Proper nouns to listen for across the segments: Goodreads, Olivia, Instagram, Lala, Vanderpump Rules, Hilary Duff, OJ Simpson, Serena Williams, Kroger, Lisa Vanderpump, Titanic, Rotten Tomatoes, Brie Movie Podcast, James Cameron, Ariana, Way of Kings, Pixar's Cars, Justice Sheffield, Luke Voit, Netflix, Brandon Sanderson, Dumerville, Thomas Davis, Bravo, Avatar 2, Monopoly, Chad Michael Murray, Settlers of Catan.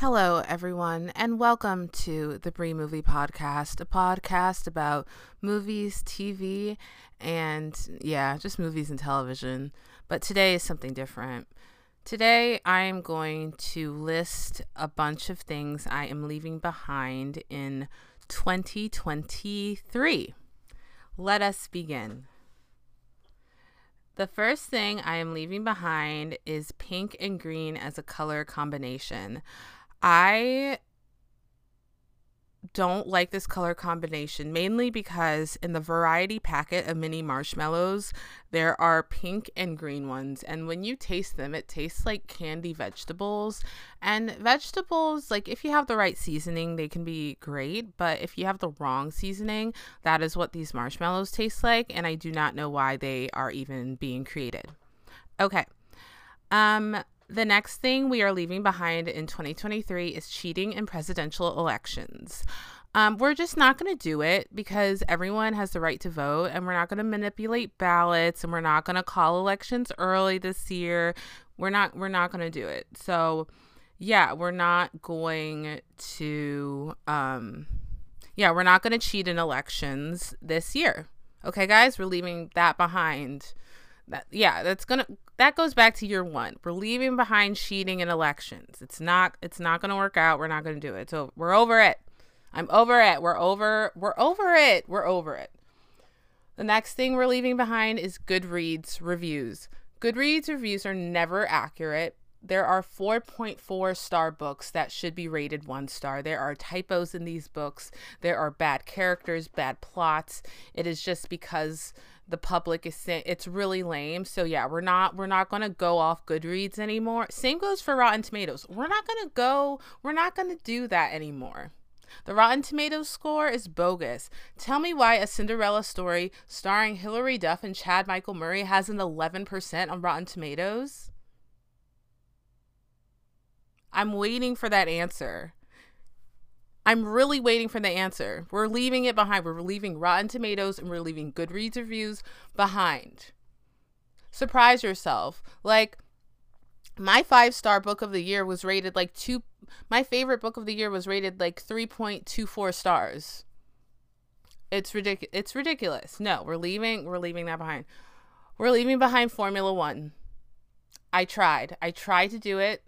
Hello, everyone, and welcome to the Brie Movie Podcast, a podcast about movies, TV, and just movies and television. But today is something different. Today, I am going to list a bunch of things I am leaving behind in 2023. Let us begin. The first thing I am leaving behind is pink and green as a color combination. I don't like this color combination, mainly because in the variety packet of mini marshmallows, there are pink and green ones. And when you taste them, it tastes like candy vegetables. And vegetables, like if you have the right seasoning, they can be great. But if you have the wrong seasoning, that is what these marshmallows taste like. And I do not know why they are even being created. Okay. The next thing we are leaving behind in 2023 is cheating in presidential elections. We're just not going to do it because everyone has the right to vote, and we're not going to manipulate ballots, and we're not going to call elections early this year. We're not going to do it. So, we're not going to we're not going to cheat in elections this year. Okay, guys, we're leaving that behind. That goes back to year one. We're leaving behind cheating in elections. It's not going to work out. We're not going to do it. So we're over it. I'm over it. We're over it. The next thing we're leaving behind is Goodreads reviews. Goodreads reviews are never accurate. There are 4.4 star books that should be rated 1 star. There are typos in these books. There are bad characters, bad plots. It is just because the public is saying it's really lame. So we're not going to go off Goodreads anymore. Same goes for Rotten Tomatoes. We're not going to do that anymore. The Rotten Tomatoes score is bogus. Tell me why A Cinderella Story starring Hilary Duff and Chad Michael Murray has an 11% on Rotten Tomatoes. I'm waiting for that answer. I'm really waiting for the answer. We're leaving it behind. We're leaving Rotten Tomatoes and we're leaving Goodreads reviews behind. Surprise yourself. Like, my 5-star book of the year was rated like my favorite book of the year was rated like 3.24 stars. It's ridiculous. No, we're leaving that behind. We're leaving behind Formula One. I tried to do it.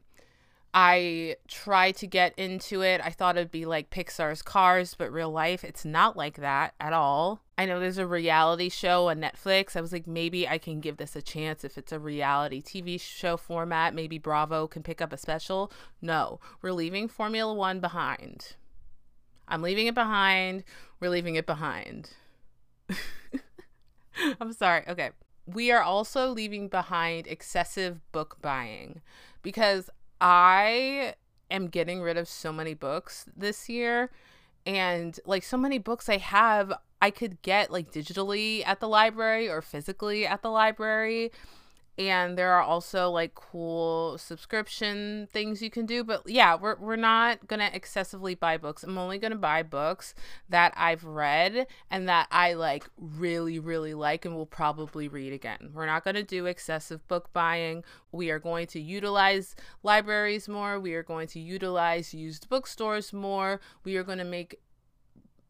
I tried to get into it. I thought it'd be like Pixar's Cars, but real life, it's not like that at all. I know there's a reality show on Netflix. I was like, maybe I can give this a chance if it's a reality TV show format. Maybe Bravo can pick up a special. No, we're leaving Formula One behind. I'm leaving it behind. We're leaving it behind. I'm sorry. Okay. We are also leaving behind excessive book buying because I am getting rid of so many books this year, and like so many books I could get like digitally at the library or physically at the library. And there are also like cool subscription things you can do, but we're not going to excessively buy books. I'm only going to buy books that I've read and that I like really, really like and will probably read again. We're not going to do excessive book buying. We are going to utilize libraries more. We are going to utilize used bookstores more. We are going to make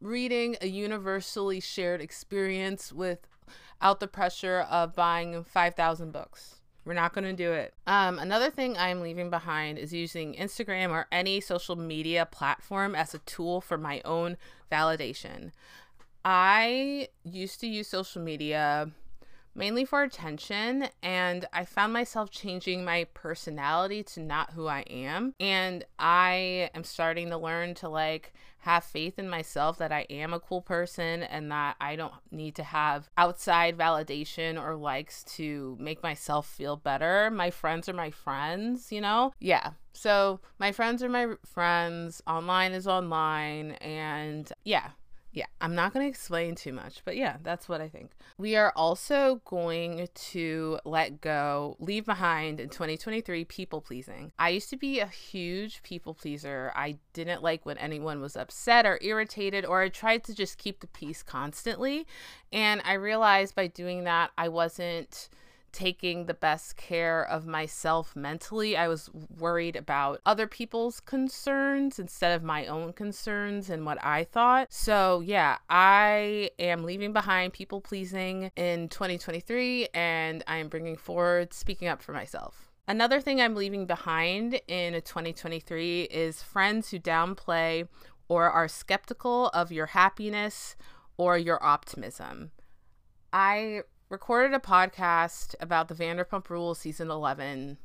reading a universally shared experience without the pressure of buying 5,000 books. We're not going to do it. Another thing I'm leaving behind is using Instagram or any social media platform as a tool for my own validation. I used to use social media mainly for attention, and I found myself changing my personality to not who I am. And I am starting to learn to like have faith in myself that I am a cool person and that I don't need to have outside validation or likes to make myself feel better. My friends are my friends, you know? Yeah. So my friends are my friends. Online is online. And I'm not going to explain too much, but that's what I think. We are also going to leave behind in 2023 people pleasing. I used to be a huge people pleaser. I didn't like when anyone was upset or irritated, or I tried to just keep the peace constantly. And I realized by doing that, I wasn't taking the best care of myself mentally. I was worried about other people's concerns instead of my own concerns and what I thought. So yeah, I am leaving behind people pleasing in 2023, and I am bringing forward speaking up for myself. Another thing I'm leaving behind in 2023 is friends who downplay or are skeptical of your happiness or your optimism. I recorded a podcast about the Vanderpump Rules season 11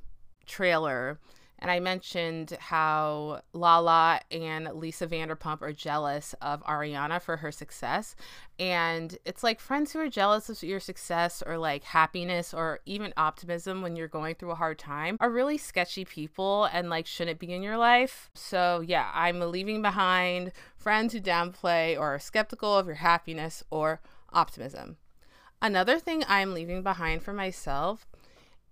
trailer, and I mentioned how Lala and Lisa Vanderpump are jealous of Ariana for her success. And it's like, friends who are jealous of your success or like happiness or even optimism when you're going through a hard time are really sketchy people and like shouldn't be in your life. So yeah, I'm leaving behind friends who downplay or are skeptical of your happiness or optimism. Another thing I'm leaving behind for myself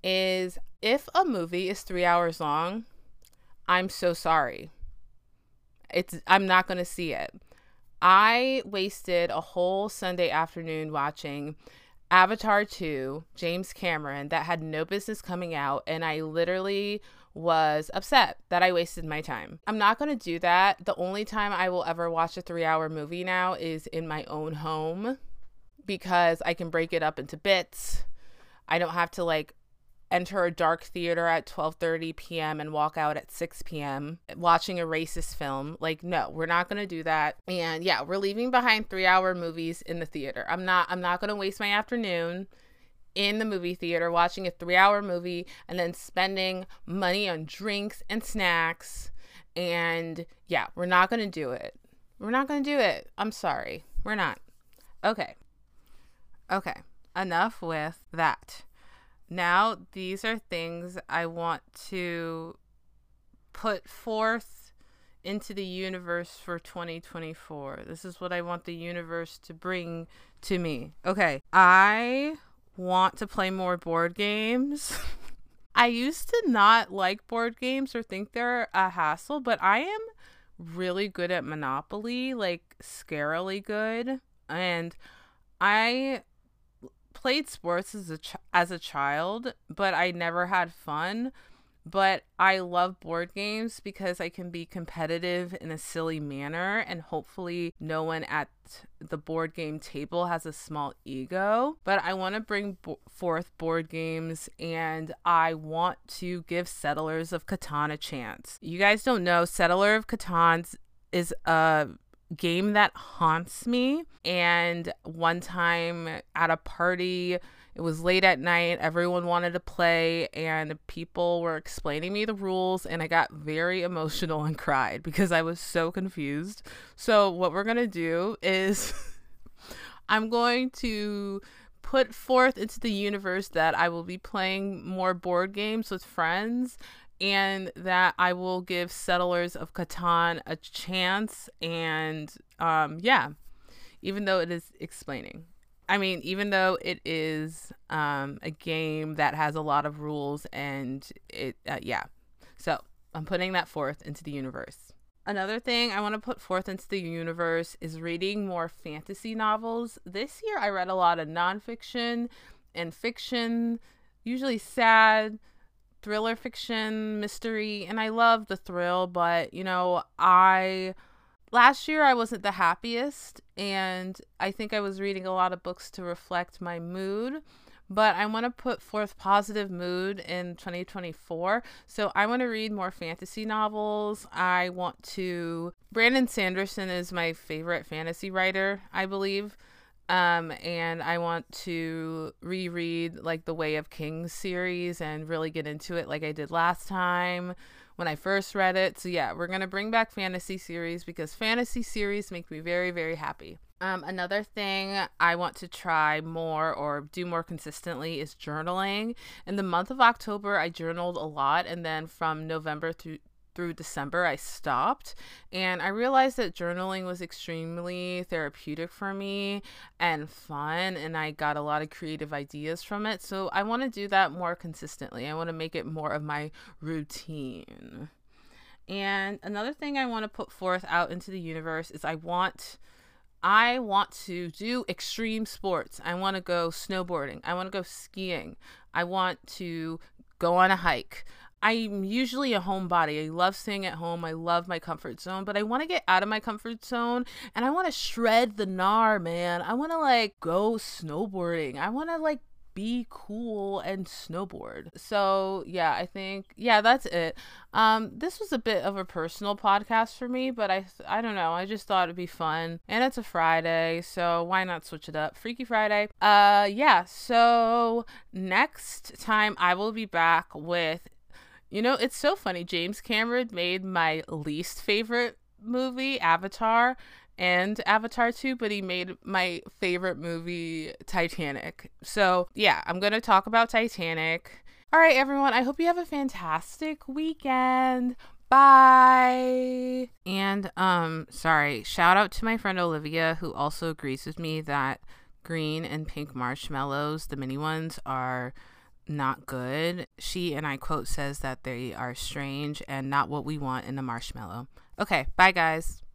is, if a movie is 3 hours long, I'm so sorry. I'm not going to see it. I wasted a whole Sunday afternoon watching Avatar 2, James Cameron, that had no business coming out, and I literally was upset that I wasted my time. I'm not going to do that. The only time I will ever watch a 3-hour movie now is in my own home, because I can break it up into bits. I don't have to like enter a dark theater at 12:30 p.m. and walk out at 6 p.m. watching a racist film. Like, no, we're not going to do that. And yeah, we're leaving behind 3-hour movies in the theater. I'm not going to waste my afternoon in the movie theater watching a 3-hour movie and then spending money on drinks and snacks. And yeah, we're not going to do it. We're not going to do it. I'm sorry. We're not. Okay. Enough with that. Now, these are things I want to put forth into the universe for 2024. This is what I want the universe to bring to me. Okay, I want to play more board games. I used to not like board games or think they're a hassle, but I am really good at Monopoly, like scarily good. And I played sports as a child, but I never had fun. But I love board games because I can be competitive in a silly manner, and hopefully no one at the board game table has a small ego. But I want to bring forth board games, and I want to give Settlers of Catan a chance. You guys don't know, Settlers of Catan is a game that haunts me. And one time at a party, it was late at night, everyone wanted to play, and people were explaining me the rules, and I got very emotional and cried because I was so confused. So what we're gonna do is I'm going to put forth into the universe that I will be playing more board games with friends, and that I will give Settlers of Catan a chance. And even though it is a game that has a lot of rules, and so I'm putting that forth into the universe. Another thing I want to put forth into the universe is reading more fantasy novels. This year I read a lot of nonfiction and fiction, usually sad, thriller fiction, mystery, and I love the thrill, but last year I wasn't the happiest, and I think I was reading a lot of books to reflect my mood. But I want to put forth positive mood in 2024, so I want to read more fantasy novels. I want to Brandon Sanderson is my favorite fantasy writer, I believe. And I want to reread like the Way of Kings series and really get into it like I did last time when I first read it. So yeah, we're going to bring back fantasy series because fantasy series make me very, very happy. Another thing I want to try more or do more consistently is journaling. In the month of October, I journaled a lot, and then from November through December, I stopped, and I realized that journaling was extremely therapeutic for me and fun, and I got a lot of creative ideas from it. So I want to do that more consistently. I want to make it more of my routine. And another thing I want to put forth out into the universe is I want to do extreme sports. I want to go snowboarding. I want to go skiing. I want to go on a hike. I'm usually a homebody. I love staying at home. I love my comfort zone, but I want to get out of my comfort zone and I want to shred the gnar, man. I want to like go snowboarding. I want to like be cool and snowboard. So yeah, I think, yeah, that's it. This was a bit of a personal podcast for me, but I don't know. I just thought it'd be fun and it's a Friday, so why not switch it up? Freaky Friday. Yeah. So next time I will be back with, you know, it's so funny. James Cameron made my least favorite movie, Avatar, and Avatar 2, but he made my favorite movie, Titanic. So yeah, I'm going to talk about Titanic. All right, everyone. I hope you have a fantastic weekend. Bye. And sorry, shout out to my friend Olivia, who also agrees with me that green and pink marshmallows, the mini ones, are not good. She, and I quote, says that they are strange and not what we want in a marshmallow. Okay, bye guys.